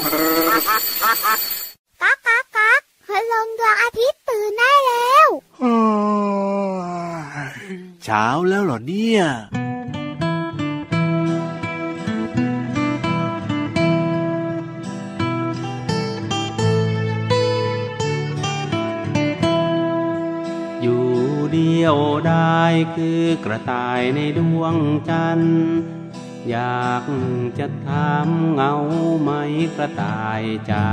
ก๊ากก๊ากก๊ากพลงดวงอาทิตย์ตื่นได้แล้วเช้าแล้วเหรอเนี่ยเดียวได้คือกระต่ายในดวงจันทร์อยากจะถามเหงาไหมกระต่ายจ๋า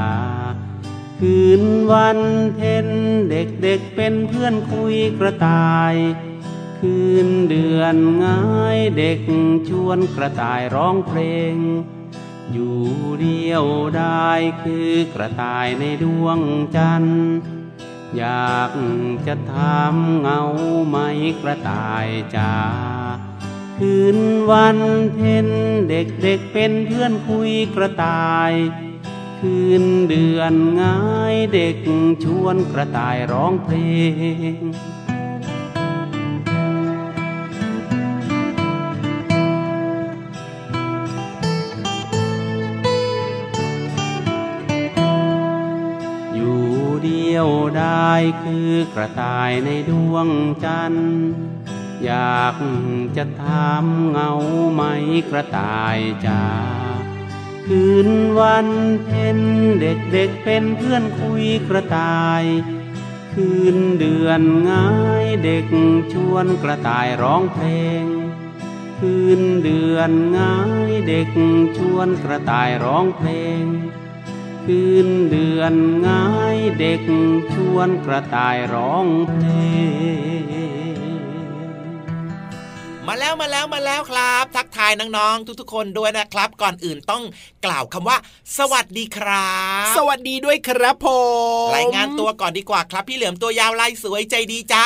คืนวันเพ็ญเด็กๆเป็นเพื่อนคุยกระต่ายคืนเดือนง่ายเด็กชวนกระต่ายร้องเพลงอยู่เดียวได้คือกระต่ายในดวงจันทร์อยากจะถามเหงาไหมกระต่ายจ๋าคืนวันเพ็ญเด็กๆเป็นเพื่อนคุยกระต่ายคืนเดือนง่ายเด็กชวนกระต่ายร้องเพลงได้คือกระต่ายในดวงจันทร์อยากจะถามเหงาไหมกระต่ายจ๋าคืนวันเพ็ญเด็กๆเป็นเพื่อนคุยกระต่ายคืนเดือนง่ายเด็กชวนกระต่ายร้องเพลงคืนเดือนง่ายเด็กชวนกระต่ายร้องเพลงคืนเดือนง่ายเด็กชวนกระต่ายร้องเพลงมาแล้วครับทักทายน้องๆทุกๆคนด้วยนะครับก่อนอื่นต้องกล่าวคำว่าสวัสดีครับสวัสดีด้วยครับผมรายงานตัวก่อนดีกว่าครับพี่เหลือมตัวยาวลายสวยใจดีจ้า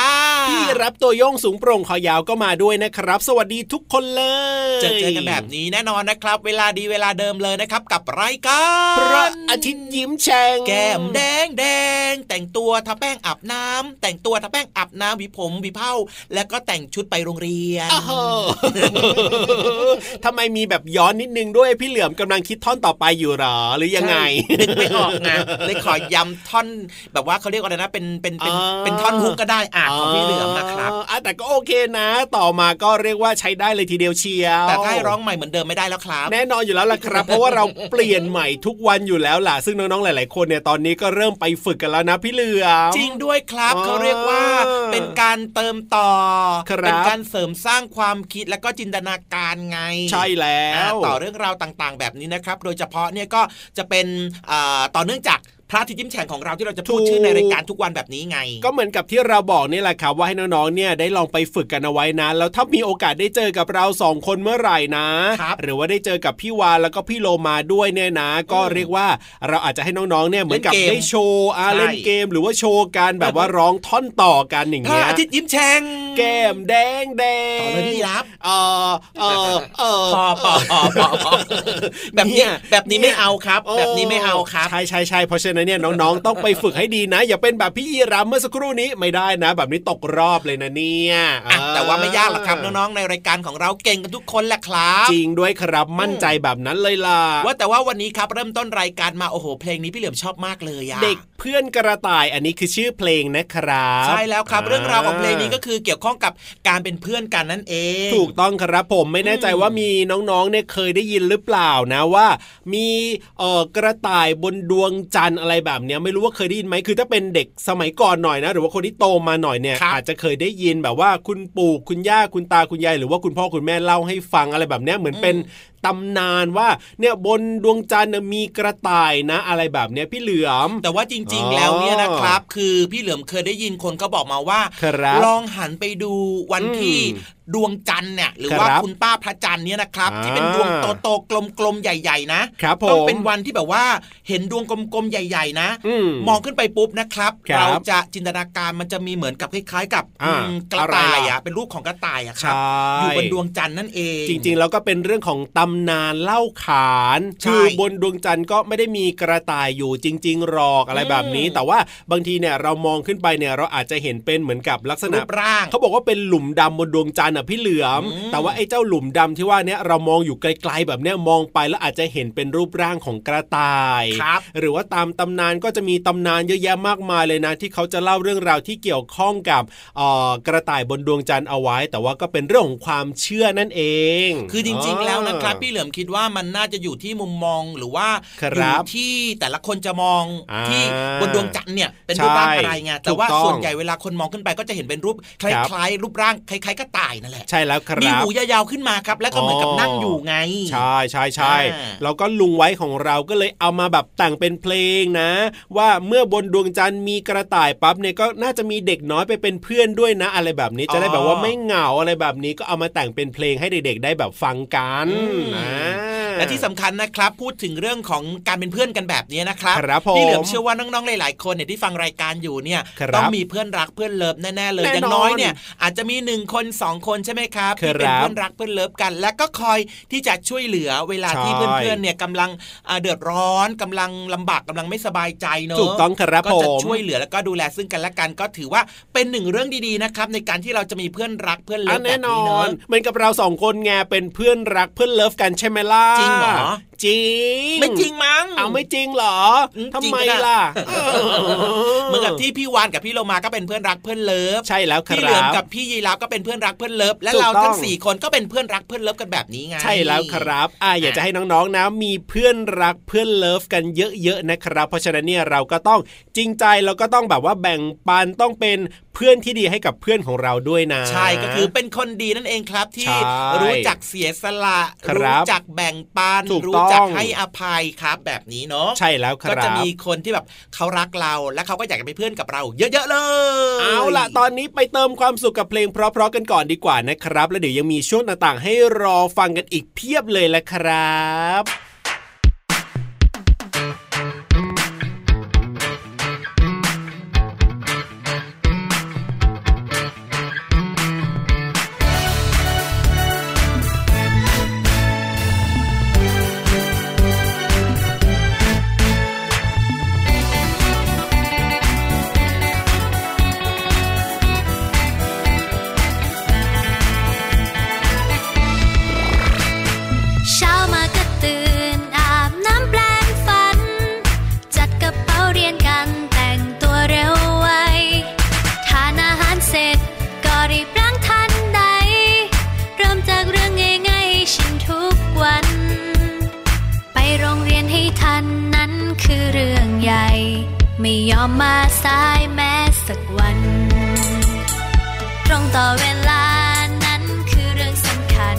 พี่รับตัวโยงสูงโปร่งคอยาวก็มาด้วยนะครับสวัสดีทุกคนเลยเจอกันแบบนี้แน่นอนนะครับเวลาดีเวลาเดิมเลยนะครับกับรายการพระอาทิตย์ยิ้มแฉ่งแก้มแดงแดงแต่งตัวทาแป้งอาบน้ำหวีผมหวีเผ้าแล้วก็แต่งชุดไปโรงเรียนทำไมมีแบบย้อนนิดนึงด้วยพี่เหลือมกำลังคิดท่อนต่อไปอยู่หรอหรือยังไงนึกไม่ออกนะเลยขอย้ำท่อนแบบว่าเขาเรียกอะไรนะเป็นท่อนฮุกก็ได้ของพี่เหลือมนะครับแต่ก็โอเคนะต่อมาก็เรียกว่าใช้ได้เลยทีเดียวเชียวแต่ถ้าร้องใหม่เหมือนเดิมไม่ได้แล้วครับแน่นอนอยู่แล้วล่ะครับเพราะว่าเราเปลี่ยนใหม่ทุกวันอยู่แล้วล่ะซึ่งน้องๆหลายๆคนเนี่ยตอนนี้ก็เริ่มไปฝึกกันแล้วนะพี่เหลือมจริงด้วยครับเขาเรียกว่าเป็นการเติมต่อเป็นการเสริมสร้างความคิดแล้วก็จินตนาการไงใช่แล้วต่อเรื่องราวต่างๆแบบนี้นะครับโดยเฉพาะเนี่ยก็จะเป็นต่อเนื่องจากพระอาทิตย์ยิ้มแฉ่งของเราที่เราจะพูดชื่อในรายการทุกวันแบบนี้ไงก็เหมือนกับที่เราบอกนี่แหละครับว่าให้น้องๆเนี่ยได้ลองไปฝึกกันเอาไว้นะแล้วถ้ามีโอกาสได้เจอกับเรา2คนเมื่อไหร่นะหรือว่าได้เจอกับพี่วานแล้วก็พี่โลมาด้วยเนี่ยนะก็เรียกว่าเราอาจจะให้น้องๆเนี่ยเหมือนกับได้โชว์เล่นเกมหรือว่าโชว์การแบบว่าร้องท่อนต่อกันอย่างเงี้ยพระอาทิตย์ยิ้มแฉ่งแก้มแดงแดงต่อเลยพี่รับแบบนี้ไม่เอาครับเพราะฉะนั้นเนี่ยน้องๆต้องไปฝึกให้ดีนะอย่าเป็นแบบพี่ยีราฟเมื่อสักครู่นี้ไม่ได้นะแบบนี้ตกรอบเลยนะเนี่ยแต่ว่าไม่ยากหรอกครับน้องๆในรายการของเราเก่งกันทุกคนแหละครับจริงด้วยครับมั่นใจแบบนั้นเลยล่ะว่าแต่ว่าวันนี้ครับเริ่มต้นรายการมาโอ้โหเพลงนี้พี่เหลือมชอบมากเลยเด็กเพื่อนกระต่ายอันนี้คือชื่อเพลงนะครับใช่แล้วครับเรื่องราวของเพลงนี้ก็คือเกี่ยวข้องกับการเป็นเพื่อนกันนั่นเองถูกต้องครับผมไม่แน่ใจว่ามีน้องๆเนี่ยเคยได้ยินหรือเปล่านะว่ามีกระต่ายบนดวงจันทร์อะไรแบบเนี้ยไม่รู้ว่าเคยได้ยินไหมคือถ้าเป็นเด็กสมัยก่อนหน่อยนะหรือว่าคนที่โตมาหน่อยเนี่ยอาจจะเคยได้ยินแบบว่าคุณปู่คุณย่าคุณตาคุณยายหรือว่าคุณพ่อคุณแม่เล่าให้ฟังอะไรแบบเนี้ยเหมือนเป็นตำนานว่าเนี่ยบนดวงจันทร์มีกระต่ายนะอะไรแบบเนี้ยพี่เหลือมแต่ว่าจริงๆแล้วเนี่ยนะครับคือพี่เหลือมเคยได้ยินคนก็บอกมาว่าลองหันไปดูวันที่ดวงจันทร์เนี่ยหรือว่าคุณป้าพระจันทร์เนี่ยนะครับที่เป็นดวงโตๆกลมๆใหญ่ๆนะต้องเป็นวันที่แบบว่าเห็นดวงกลมๆใหญ่ๆนะมองขึ้นไปปุ๊บนะครับเราจะจินตนาการมันจะมีเหมือนกับคล้ายๆกับกระต่ายอ่ะเป็นรูปของกระต่ายอ่ะครับอยู่บนดวงจันทร์นั่นเองจริงๆแล้วก็เป็นเรื่องของตำนานเล่าขานคือบนดวงจันทร์ก็ไม่ได้มีกระต่ายอยู่จริงๆหรอกอะไรแบบนี้แต่ว่าบางทีเนี่ยเรามองขึ้นไปเนี่ยเราอาจจะเห็นเป็นเหมือนกับลักษณะเขาบอกว่าเป็นหลุมดำบนดวงจันทร์ นะพี่เหลือมแต่ว่าไอ้เจ้าหลุมดำที่ว่าเนี้ยเรามองอยู่ไกลๆแบบเนี้ยมองไปแล้วอาจจะเห็นเป็นรูปร่างของกระต่ายหรือว่าตามตำนานก็จะมีตำนานเยอะแยะมากมายเลยนะที่เขาจะเล่าเรื่องราวที่เกี่ยวข้องกับกระต่ายบนดวงจันทร์เอาไว้แต่ว่าก็เป็นเรื่องของความเชื่อนั่นเองคือจริงๆแล้วนะครับพี่เหลือมคิดว่ามันน่าจะอยู่ที่มุมมองหรือว่าอยู่ที่แต่ละคนจะมองที่บนดวงจันทร์เนี่ยเป็นรูปร่างอะไรไงแต่ว่าส่วนใหญ่เวลาคนมองขึ้นไปก็จะเห็นเป็นรูปคล้ายๆรูปร่างคล้ายๆกระต่ายนั่นแหละใช่แล้วครับมีหูยาวๆขึ้นมาครับแล้วก็เหมือนกับนั่งอยู่ไงใช่ใช่ใช่แล้วก็ลุงไว้ของเราก็เลยเอามาแบบแต่งเป็นเพลงนะว่าเมื่อบนดวงจันทร์มีกระต่ายปั๊บเนี่ยก็น่าจะมีเด็กน้อยไปเป็นเพื่อนด้วยนะอะไรแบบนี้จะได้แบบว่าไม่เหงาอะไรแบบนี้ก็เอามาแต่งเป็นเพลงให้เด็กๆได้แบบฟังกันนะและที่สำคัญนะครับพูดถึงเรื่องของการเป็นเพื่อนกันแบบนี้นะครับพี่เหลือมเชื่อว่าน้องๆหลายๆคนเนี่ยที่ฟังรายการอยู่เนี่ยต้องมีเพื่อนรักเพื่อนเลิฟแน่ๆเลยอย่างน้อยเนี่ยอาจจะมี1คน2คนใช่ไหมครับที่เป็นเพื่อนรักเพื่อนเลิฟกันและก็คอยที่จะช่วยเหลือเวลาที่เพื่อนๆเนี่ยกำลังเดือดร้อนกำลังลำบากกำลังไม่สบายใจเนอะถูกต้องครับผมก็จะช่วยเหลือแล้วก็ดูแลซึ่งกันและกันก็ถือว่าเป็นหนึ่งเรื่องดีๆนะครับในการที่เราจะมีเพื่อนรักเพื่อนเลิฟแน่นอนเหมือนกับเราสองคนไงเป็นเพื่อนรักเพื่อนเลิฟกันใช่ไหมล่ะจริงเหรอจริงไม่จริงมั้งเอาไม่จริงเหรอทำไมล่ะเหมือนกับที่พี่วานกับพี่โลมาก็เป็นเพื่อนรักเพื่อนเลิฟใช่แล้วครับพี่เหลือมกับพี่ยีราฟก็เป็นเพื่อนรักเพื่อนเลิฟและเราทั้ง4คนก็เป็นเพื่อนรักเพื่อนเลิฟกันแบบนี้ไงใช่แล้วครับอยากจะให้น้องๆนะมีเพื่อนรักเพื่อนเลิฟกันเยอะๆนะครับเพราะฉะนั้นเนี่ยเราก็ต้องจริงใจแล้วก็ต้องแบบว่าแบ่งปันต้องเป็นเพื่อนที่ดีให้กับเพื่อนของเราด้วยนะใช่ก็คือเป็นคนดีนั่นเองครับที่รู้จักเสียสละรู้จักแบ่งปันรู้จักให้อภัยครับแบบนี้เนาะใช่แล้วครับก็จะมีคนที่แบบเขารักเราและเขาก็อยากจะเป็นเพื่อนกับเราเยอะๆเลยเอาล่ะตอนนี้ไปเติมความสุขกับเพลงเพราะๆกันก่อนดีกว่านะครับแล้วเดี๋ยวยังมีช่วงต่างๆให้รอฟังกันอีกเพียบเลยละครับไม่ยอมมาสายแม้สักวันตรงต่อเวลานั้นคือเรื่องสำคัญ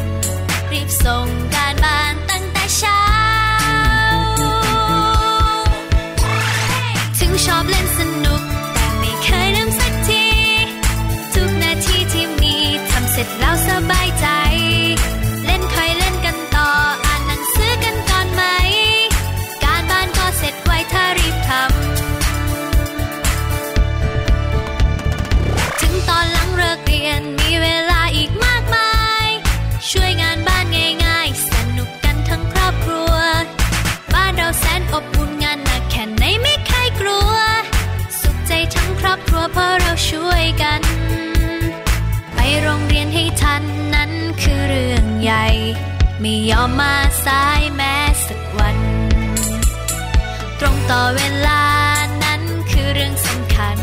รีบส่งการบ้านตั้งแต่เช้าถึงชอบเล่นสนุกแต่ไม่เคยลืมสักทีทุกนาทีที่มีทำเสร็จแล้วสบายใจเล่นค่อยเล่นกันต่ออ่านหนังสือกันก่อนไหมการบ้านก็เสร็จไวถ้ารีบทำตอนหลังเลิกเรียนมีเวลาอีกมากมายช่วยงานบ้านง่ายๆสนุกกันทั้งครอบครัวบ้านเราแสนอบอุ่นงานหนักแค่ไหนไม่เคยกลัวสุขใจทั้งครอบครัวเพราะเราช่วยกันไปโรงเรียนให้ทันนั้นคือเรื่องใหญ่ไม่ยอมมาสายแม้สักวันตรงต่อเวลานั้นคือเรื่องสำคัญ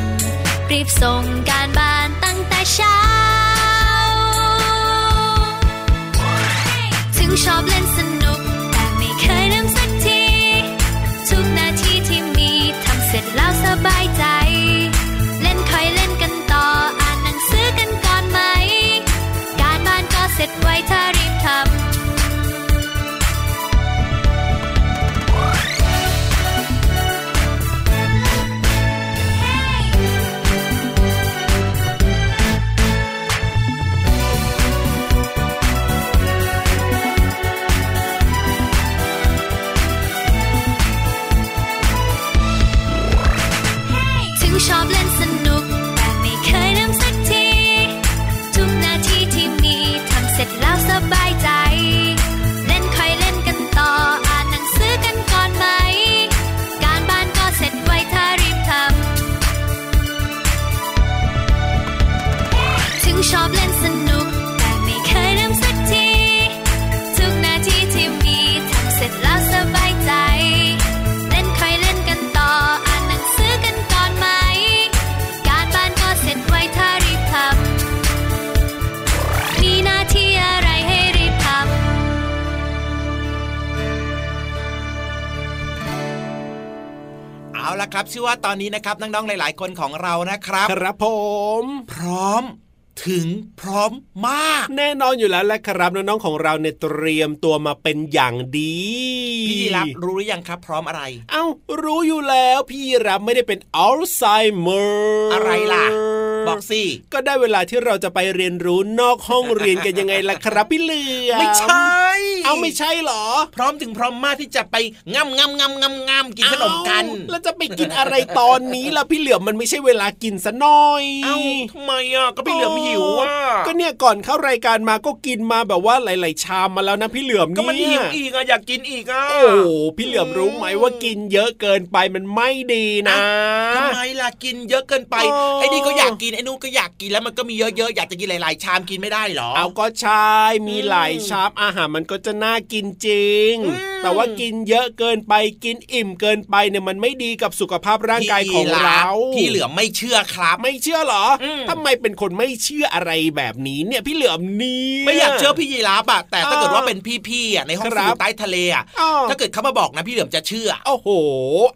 รีบส่งการบ้านตั้งแต่เช้าถึงชอบเล่นสนุกแต่ไม่เคยลืมสักทีทุกนาทีที่มีทำเสร็จแล้วสบายใจเล่นค่อยเล่นกันต่ออ่านหนังสือกันก่อนไหมการบ้านก็เสร็จไวถ้ารีบทำ เอาละครับชื่อว่าตอนนี้นะครับน้องๆหลายๆคนของเรานะครับครับผมพร้อมถึงพร้อมมากแน่นอนอยู่แล้วและครับน้องๆของเราเนี่ยเตรียมตัวมาเป็นอย่างดีพี่รับรู้หรือยังครับพร้อมอะไรเอ้ารู้อยู่แล้วพี่รับไม่ได้เป็นอัลไซเมอร์อะไรล่ะบอกสิก็ได้เวลาที่เราจะไปเรียนรู้นอกห้องเรียนกันยังไงล่ะครับพี่เหลือไม่ใช่เอาไม่ใช่หรอพร้อมถึงพร้อมมากที่จะไปง่ำง่ำง่ำง่ำง่ำกินขนมกันแล้วจะไปกินอะไรตอนนี้ล่ะพี่เหลือมันไม่ใช่เวลากินซะหน่อยเอ้าทำไมอ่ะก็พี่เหลือหิวอ่ะก็เนี่ยก่อนเข้ารายการมาก็กินมาแบบว่าหลายๆชามมาแล้วนะพี่เหลือมเนี่ยก็มันหิวอีกอ่ะอยากกินอีกอ่ะโอ้โหพี่เหลือมรู้ไหมว่ากินเยอะเกินไปมันไม่ดีนะทำไมล่ะกินเยอะเกินไปไอ้นี่ก็อยากกินไอ้นู้นก็อยากกินแล้วมันก็มีเยอะๆอยากจะกินหลายๆชามกินไม่ได้หรอเอาก็ใช่มีหลายชามอาหารมันก็จะน่ากินจริงแต่ว่ากินเยอะเกินไปกินอิ่มเกินไปเนี่ยมันไม่ดีกับสุขภาพร่างกายของเราพี่เหลือมไม่เชื่อครับไม่เชื่อหรอทำไมเป็นคนไม่เชื่ออะไรแบบนี้เนี่ยพี่เหลือมนี่ไม่อยากเชื่อพี่ยีราฟอะแต่ถ้าเกิดว่าเป็นพี่ๆอะในห้องสมุดใต้ทะเลอะถ้าเกิดเขามาบอกนะพี่เหลือมจะเชื่อโอ้โห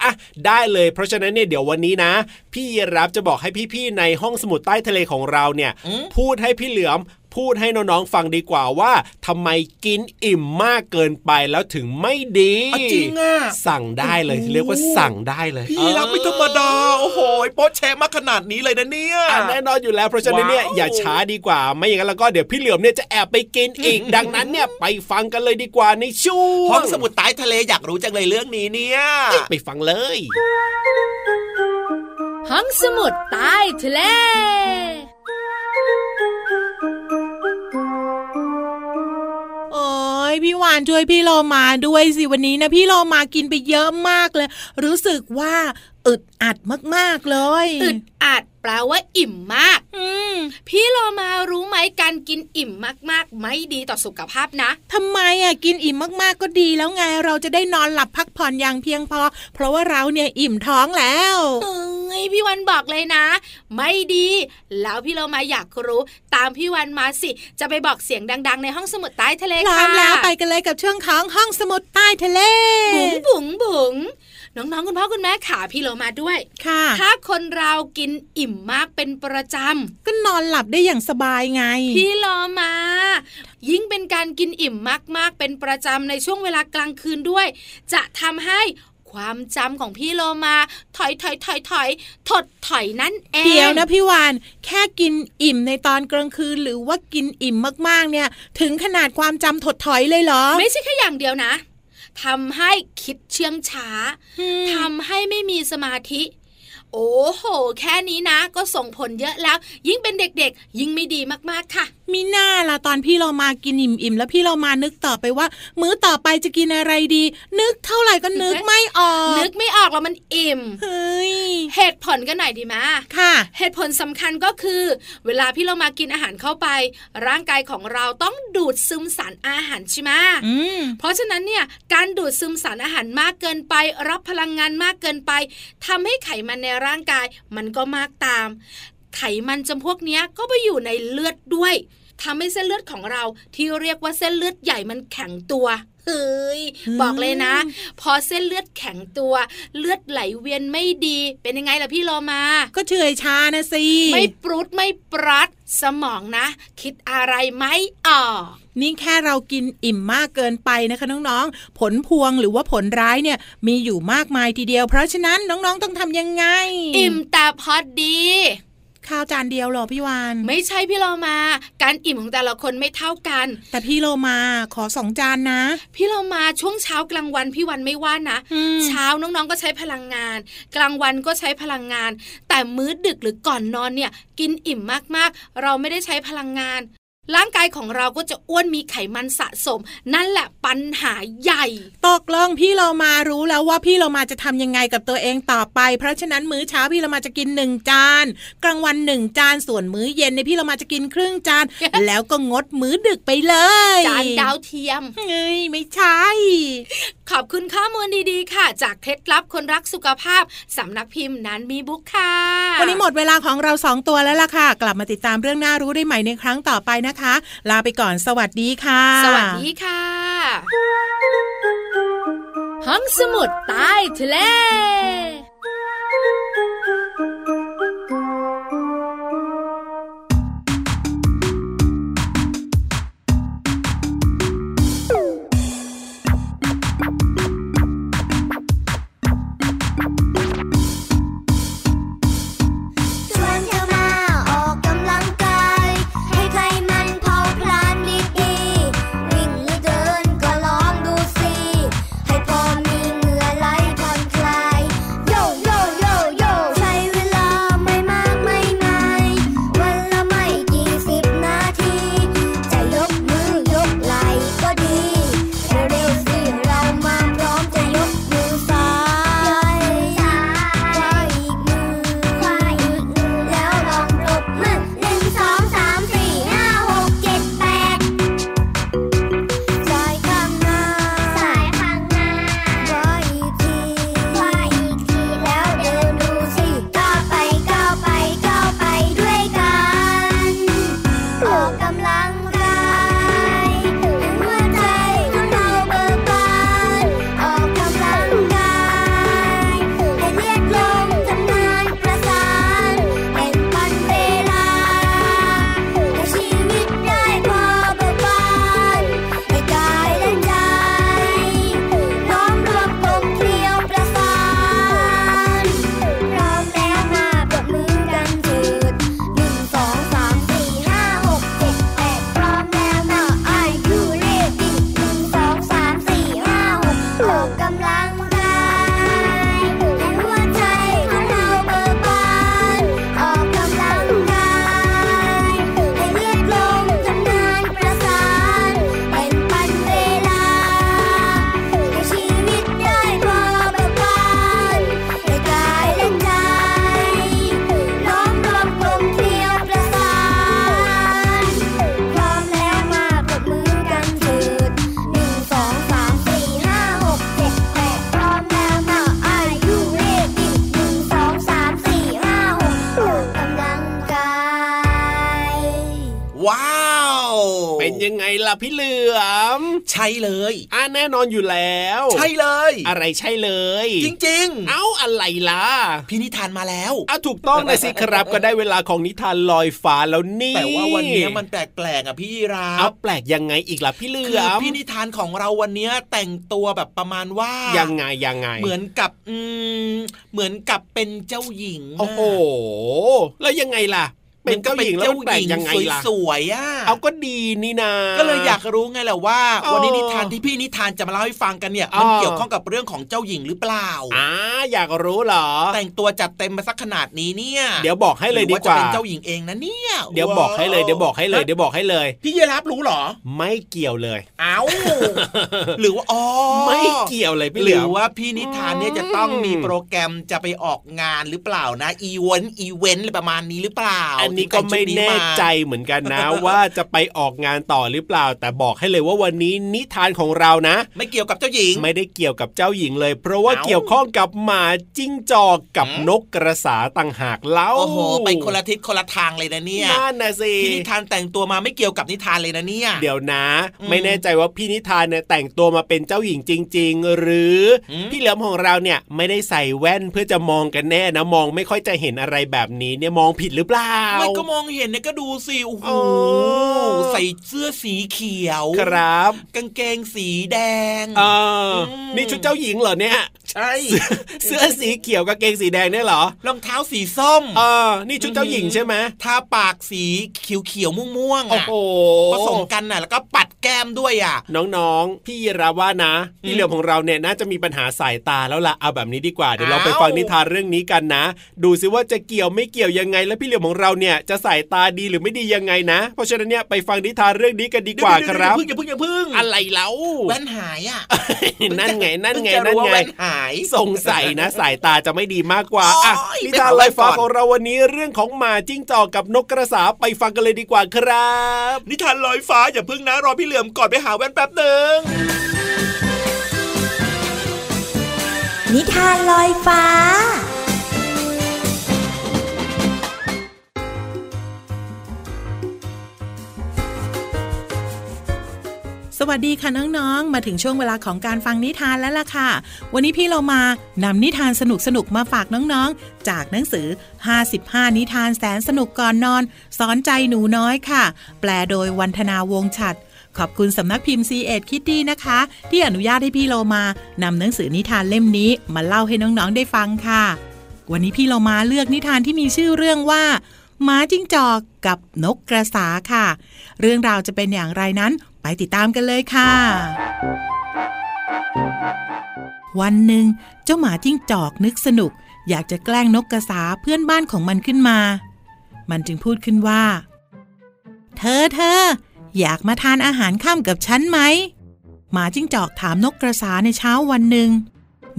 อะได้เลยเพราะฉะนั้นเนี่ยเดี๋ยววันนี้นะพี่ยีราฟจะบอกให้พี่ๆในห้องสมุดใต้ทะเลของเราเนี่ยพูดให้พี่เหลือมพูดให้น้องๆฟังดีกว่าว่าทำไมกินอิ่มมากเกินไปแล้วถึงไม่ดีจริงอ่ะสั่งได้เลยเรียกว่าสั่งได้เลยพี่รับไม่ธรรมดาโอ้โหโป๊ะแชะมากขนาดนี้เลยนะเนี่ยแน่นอนอยู่แล้วเพราะฉะนั้นเนี่ยอย่าช้าดีกว่าไม่อย่างนั้นแล้วก็เดี๋ยวพี่เหลือมเนี่ยจะแอบไปกินอีกดังนั้นเนี่ยไปฟังกันเลยดีกว่าในช่วงห้องสมุดใต้ทะเลอยากรู้จังเลยเรื่องนี้เนี่ยไปฟังเลยห้องสมุดใต้ทะเลพี่วานช่วยพี่โลมาด้วยสิวันนี้นะพี่โลมากินไปเยอะมากเลยรู้สึกว่าอึดอัดมากๆเลยอึดอัดแปลว่าอิ่มมากพี่โลมารู้ไหมการกินอิ่มมากๆไม่ดีต่อสุขภาพนะทำไมอ่ะกินอิ่มมากๆก็ดีแล้วไงเราจะได้นอนหลับพักผ่อนอย่างเพียงพอเพราะว่าเราเนี่ยอิ่มท้องแล้วพี่วันบอกเลยนะไม่ดีแล้วพี่โลมาอยากรู้ตามพี่วันมาสิจะไปบอกเสียงดังๆในห้องสมุดใต้ทะเลค่ะแล้วไปกันเลยกับช่วงของห้องสมุดใต้ทะเลบุ๋งบุ๋งบุ๋งน้องๆคุณพ่อคุณแม่ขาพี่โลมาด้วยค่ะถ้าคนเรากินอิ่มมากเป็นประจำก็นอนหลับได้อย่างสบายไงพี่โลมายิ่งเป็นการกินอิ่มมากๆเป็นประจำในช่วงเวลากลางคืนด้วยจะทำให้ความจำของพี่โลมาถดถอยนั่นเองเดี๋ยวนะพี่วานแค่กินอิ่มในตอนกลางคืนหรือว่ากินอิ่มมากๆเนี่ยถึงขนาดความจำถดถอยเลยเหรอไม่ใช่แค่อย่างเดียวนะทำให้คิดเชื่องช้าทำให้ไม่มีสมาธิโอ้โหแค่นี้นะก็ส่งผลเยอะแล้วยิ่งเป็นเด็กๆยิ่งไม่ดีมากๆค่ะมีหน้าล่ะตอนพี่เรามากินอิ่มๆแล้วพี่เรามานึกต่อไปว่ามื้อต่อไปจะกินอะไรดีนึกเท่าไหร่ก็นึกไม่ออกนึกไม่ออกแล้วมันอิ่มเฮ้ยเหตุผลกันหน่อยดีมะค่ะเหตุผลสำคัญก็คือเวลาพี่เรามากินอาหารเข้าไปร่างกายของเราต้องดูดซึมสารอาหารใช่ไหมเพราะฉะนั้นเนี่ยการดูดซึมสารอาหารมากเกินไปรับพลังงานมากเกินไปทำให้ไขมันในร่างกายมันก็มากตามไขมันจำพวกนี้ก็ไปอยู่ในเลือดด้วยทำให้เส้นเลือดของเราที่เรียกว่าเส้นเลือดใหญ่มันแข็งตัวเฮ้ยบอกเลยนะพอเส้นเลือดแข็งตัวเลือดไหลเวียนไม่ดีเป็นยังไงล่ะพี่โลมาก็เฉยชานะสิไม่ปรุดไม่ปรัดสมองนะคิดอะไรไม่ออกนี่แค่เรากินอิ่มมากเกินไปนะคะน้องๆผลพวงหรือว่าผลร้ายเนี่ยมีอยู่มากมายทีเดียวเพราะฉะนั้นน้องๆต้องทำยังไงอิ่มแต่พอดีข้าวจานเดียวหรอพี่วานไม่ใช่พี่โลมาการอิ่มของแต่ละคนไม่เท่ากันแต่พี่โลมาขอ2จานนะพี่โลมาช่วงเช้ากลางวันพี่วันไม่ว่านะเช้าน้องๆก็ใช้พลังงานกลางวันก็ใช้พลังงานแต่มื้อดึกหรือก่อนนอนเนี่ยกินอิ่มมากๆเราไม่ได้ใช้พลังงานร่างกายของเราก็จะอ้วนมีไขมันสะสมนั่นแหละปัญหาใหญ่ตกลงพี่เรามารู้แล้วว่าพี่เรามาจะทำยังไงกับตัวเองต่อไปเพราะฉะนั้นมื้อเช้าพี่เรามาจะกิน1จานกลางวัน1จานส่วนมื้อเย็นในพี่เรามาจะกินครึ่งจาน แล้วก็งดมื้อดึกไปเลยจานดาวเทียมเอ้ยไม่ใช่ขอบคุณข้อมูลดีๆค่ะจากเคล็ดลับคนรักสุขภาพสำนักพิมพ์นั้นมีบุ๊กค่ะวันนี้หมดเวลาของเรา2ตัวแล้วล่ะค่ะกลับมาติดตามเรื่องน่ารู้ได้ใหม่ในครั้งต่อไปนะคะลาไปก่อนสวัสดีค่ะสวัสดีค่ะห้องสมุดใต้ทะเล ยังไงล่ะพี่เหลือมใช่เลยแน่นอนอยู่แล้วใช่เลยอะไรใช่เลยจริงๆเอ้าอะไรล่ะพี่นิทานมาแล้วถูกต้องเลยสิครับก็ได้เวลาของนิทานลอยฟ้าแล้วนี่แต่ว่าวันนี้มันแปลกๆพี่ราบแปลกยังไงอีกล่ะพี่เหลือมพี่นิทานของเราวันนี้แต่งตัวแบบประมาณว่ายังไงเหมือนกับเป็นเจ้าหญิงโอ้โหแล้วยังไงล่ะเป็นเจ้าหญิงแล้วแปลกยังไงล่ะสวยๆอ่ะเอาก็ดีนี่นาก็เลยอยากรู้ไงแหละว่าวันนี้นิทานที่พี่นิทานจะมาเล่าให้ฟังกันเนี่ยมันเกี่ยวข้องกับเรื่องของเจ้าหญิงหรือเปล่าอยากรู้เหรอแต่งตัวจัดเต็มมาสักขนาดนี้เนี่ยเดี๋ยวบอกให้เลยดีกว่าว่าจะเป็นเจ้าหญิงเองนะเนี่ยเดี๋ยวบอกให้เลยพี่เยรับรู้เหรอไม่เกี่ยวเลยเอาหรือว่าไม่เกี่ยวเลยพี่เหลือหรือว่าพี่นิทานเนี่ยจะต้องมีโปรแกรมจะไปออกงานหรือเปล่านะอีเวนต์อะไรประมาณนี้หรือเปล่านี่ก็ไม่แน่ใจเหมือนกันนะว่าจะไปออกงานต่อหรือเปล่าแต่บอกให้เลยว่าวันนี้นิทานของเรานะไม่เกี่ยวกับเจ้าหญิงไม่ได้เกี่ยวกับเจ้าหญิงเลยเพราะว่าเกี่ยวข้องกับหมาจิ้งจอกกับนกกระสาต่างหากเล่าโอ้โหไปคนละทิศคนละทางเลยนะเนี่ยนั่นนะสิพี่นิทานแต่งตัวมาไม่เกี่ยวกับนิทานเลยนะเนี่ยเดี๋ยวนะไม่แน่ใจว่าพี่นิทานเนี่ยแต่งตัวมาเป็นเจ้าหญิงจริงๆหรือพี่เหลือมของเราเนี่ยไม่ได้ใส่แว่นเพื่อจะมองกันแน่นะมองไม่ค่อยจะเห็นอะไรแบบนี้เนี่ยมองผิดหรือเปล่ามันก็มองเห็นเนี่ยก็ดูสิโอ้โหใส่เสื้อสีเขียวครับกางเกงสีแดงนี่ชุดเจ้าหญิงเหรอเนี่ยใช่เสื้อสีเขียวกางเกงสีแดงเนี่ยเหรอรองเท้าสีส้มนี่ชุดเจ้าหญิงใช่ไหมทาปากสีเขียวเขียวม่วงๆโอ้โหผสมกันน่ะแล้วก็ปัดแก้มด้วยอ่ะน้องๆพี่ราว่านะพี่เหลือมของเราเนี่ยน่าจะมีปัญหาสายตาแล้วล่ะเอาแบบนี้ดีกว่าเดี๋ยวเราไปฟังนิทานเรื่องนี้กันนะดูซิว่าจะเกี่ยวไม่เกี่ยวยังไงแล้วพี่เหลือมของเราเนี่ยจะสายตาดีหรือไม่ดียังไงนะเพราะฉะนั้นเนี่ยไปฟังนิทานเรื่องนี้กันดีกว่าครับอย่าพึ่งอะไรแล้วแว่นหายอ่ะนั่นไงสงสัยนะสายตาจะไม่ดีมากกว่านิทานลอยฟ้าของเราวันนี้เรื่องของหมาจิ้งจอกกับนกกระสาไปฟังกันเลยดีกว่าครับนิทานลอยฟ้าอย่าพึ่งนะรอพี่เหลือมก่อนไปหาแว่นแป๊บนึงนิทานลอยฟ้าสวัสดีค่ะน้องๆมาถึงช่วงเวลาของการฟังนิทานแล้วล่ะค่ะวันนี้พี่เรามานำนิทานสนุกๆมาฝากน้องๆจากหนังสือ55นิทานแสนสนุกก่อนนอนสอนใจหนูน้อยค่ะแปลโดยวันธนาวงศ์ฉัตรขอบคุณสำนักพิมพ์ซีเอ็ดคิตตี้นะคะที่อนุญาตให้พี่เรามานำหนังสือนิทานเล่มนี้มาเล่าให้น้องๆได้ฟังค่ะวันนี้พี่เรามาเลือกนิทานที่มีชื่อเรื่องว่าหมาจิ้งจอกกับนกกระสาค่ะเรื่องราวจะเป็นอย่างไรนั้นไปติดตามกันเลยค่ะวันหนึ่งเจ้าหมาจิ้งจอกนึกสนุกอยากจะแกล้งนกกระสาเพื่อนบ้านของมันขึ้นมามันจึงพูดขึ้นว่าเธออยากมาทานอาหารค่ำกับฉันไหมหมาจิ้งจอกถามนกกระสาในเช้าวันหนึ่ง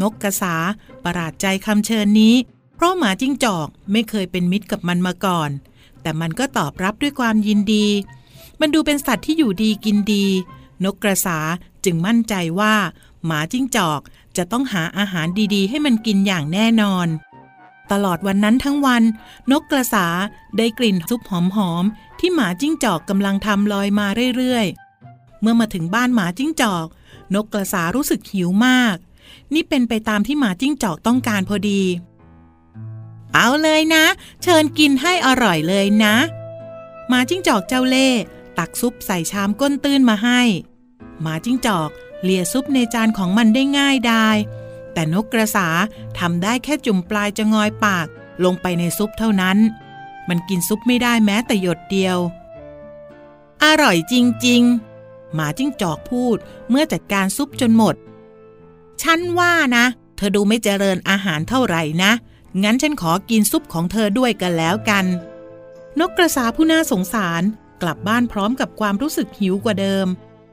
นกกระสาประหลาดใจคำเชิญนี้เพราะหมาจิ้งจอกไม่เคยเป็นมิตรกับมันมาก่อนแต่มันก็ตอบรับด้วยความยินดีมันดูเป็นสัตว์ที่อยู่ดีกินดีนกกระสาจึงมั่นใจว่าหมาจิ้งจอกจะต้องหาอาหารดีๆให้มันกินอย่างแน่นอนตลอดวันนั้นทั้งวันนกกระสาได้กลิ่นซุปหอมๆที่หมาจิ้งจอกกำลังทำลอยมาเรื่อยๆเมื่อมาถึงบ้านหมาจิ้งจอกนกกระสารู้สึกหิวมากนี่เป็นไปตามที่หมาจิ้งจอกต้องการพอดีเอาเลยนะเชิญกินให้อร่อยเลยนะหมาจิ้งจอกเจ้าเล่ห์ตักซุปใส่ชามก้นตื้นมาให้หมาจิ้งจอกเลียซุปในจานของมันได้ง่ายดายแต่นกกระสาทำได้แค่จุ่มปลายจะงอยปากลงไปในซุปเท่านั้นมันกินซุปไม่ได้แม้แต่หยดเดียวอร่อยจริงๆหมาจิ้งจอกพูดเมื่อจัดการซุปจนหมดฉันว่านะเธอดูไม่เจริญอาหารเท่าไหร่นะงั้นฉันขอกินซุปของเธอด้วยกันแล้วกันนกกระสาผู้น่าสงสารกลับบ้านพร้อมกับความรู้สึกหิวกว่าเดิม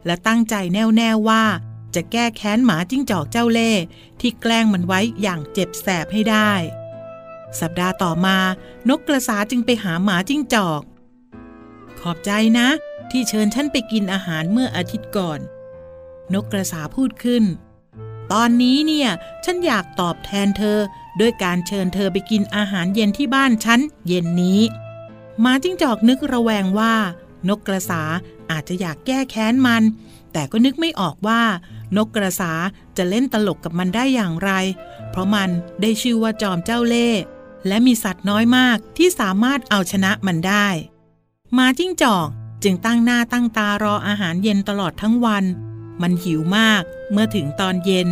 และตั้งใจแน่วแน่ว่าจะแก้แค้นหมาจิ้งจอกเจ้าเล่ห์ที่แกล้งมันไว้อย่างเจ็บแสบให้ได้สัปดาห์ต่อมานกกระสาจึงไปหาหมาจิ้งจอกขอบใจนะที่เชิญฉันไปกินอาหารเมื่ออาทิตย์ก่อนนกกระสาพูดขึ้นตอนนี้เนี่ยฉันอยากตอบแทนเธอด้วยการเชิญเธอไปกินอาหารเย็นที่บ้านฉันเย็นนี้หมาจิ้งจอกนึกระแวงว่านกกระสา อาจจะอยากแก้แค้นมันแต่ก็นึกไม่ออกว่านกกระสาจะเล่นตลกกับมันได้อย่างไรเพราะมันได้ชื่อว่าจอมเจ้าเล่ห์และมีสัตว์น้อยมากที่สามารถเอาชนะมันได้ม้าจิ้งจอกจึงตั้งหน้าตั้งตารออาหารเย็นตลอดทั้งวันมันหิวมากเมื่อถึงตอนเย็น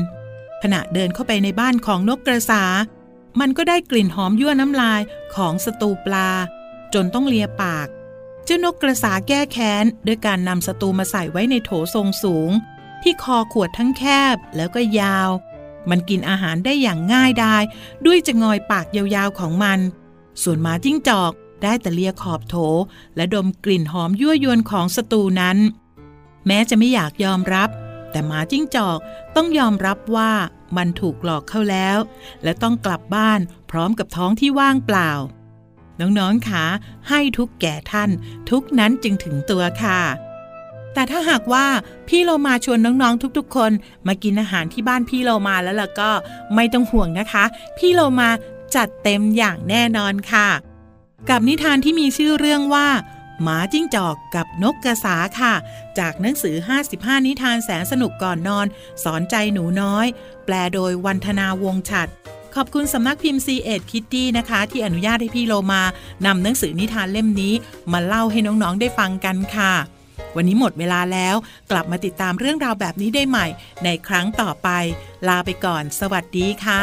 ขณะเดินเข้าไปในบ้านของนกกระสามันก็ได้กลิ่นหอมยั่วน้ำลายของสตูปลาจนต้องเลียปากเจ้านกกระสาแก้แค้นด้วยการนำสตูมาใส่ไว้ในโถทรงสูงที่คอขวดทั้งแคบแล้วก็ยาวมันกินอาหารได้อย่างง่ายดายด้วยจะงอยปากยาวๆของมันส่วนหมาจิ้งจอกได้แต่เลียขอบโถและดมกลิ่นหอมยั่วยวนของสตูนั้นแม้จะไม่อยากยอมรับแต่หมาจิ้งจอกต้องยอมรับว่ามันถูกหลอกเข้าแล้วและต้องกลับบ้านพร้อมกับท้องที่ว่างเปล่าน้องๆคะให้ทุกแก่ท่านทุกนั้นจึงถึงตัวค่ะแต่ถ้าหากว่าพี่โลมาชวนน้องๆทุกๆคนมากินอาหารที่บ้านพี่โลมาแล้วล่ะก็ไม่ต้องห่วงนะคะพี่โลมาจัดเต็มอย่างแน่นอนค่ะกับนิทานที่มีชื่อเรื่องว่าหมาจิ้งจอกกับนกกระสาค่ะจากหนังสือ55นิทานแสนสนุกก่อนนอนสอนใจหนูน้อยแปลโดยวันธนาวงศ์ฉัตรขอบคุณสำนักพิมพ์ C8 Kitty นะคะที่อนุญาตให้พี่โลมานำหนังสือนิทานเล่มนี้มาเล่าให้น้องๆได้ฟังกันค่ะวันนี้หมดเวลาแล้วกลับมาติดตามเรื่องราวแบบนี้ได้ใหม่ในครั้งต่อไปลาไปก่อนสวัสดีค่ะ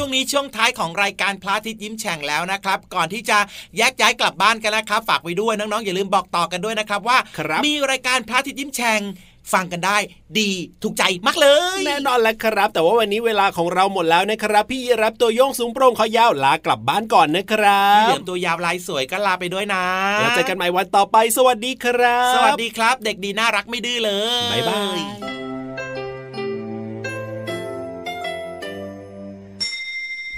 ช่วงนี้ช่วงท้ายของรายการพระอาทิตย์ยิ้มแฉ่งแล้วนะครับก่อนที่จะแยกย้ายกลับบ้านกันนะครับฝากไว้ด้วยน้องๆอย่าลืมบอกต่อกันด้วยนะครับว่ามีรายการพระอาทิตย์ยิ้มแฉ่งฟังกันได้ดีถูกใจมากเลยแน่นอนแล้วครับแต่ว่าวันนี้เวลาของเราหมดแล้วนะครับพี่รับตัวโยงสูงโปร่งคอยาวลากลับบ้านก่อนนะครับพี่เหลือมตัวยาวลายสวยก็ลาไปด้วยนะแล้วเจอกันใหม่วันต่อไปสวัสดีครับสวัสดีครับเด็กดีน่ารักไม่ดื้อเลยบ๊ายบาย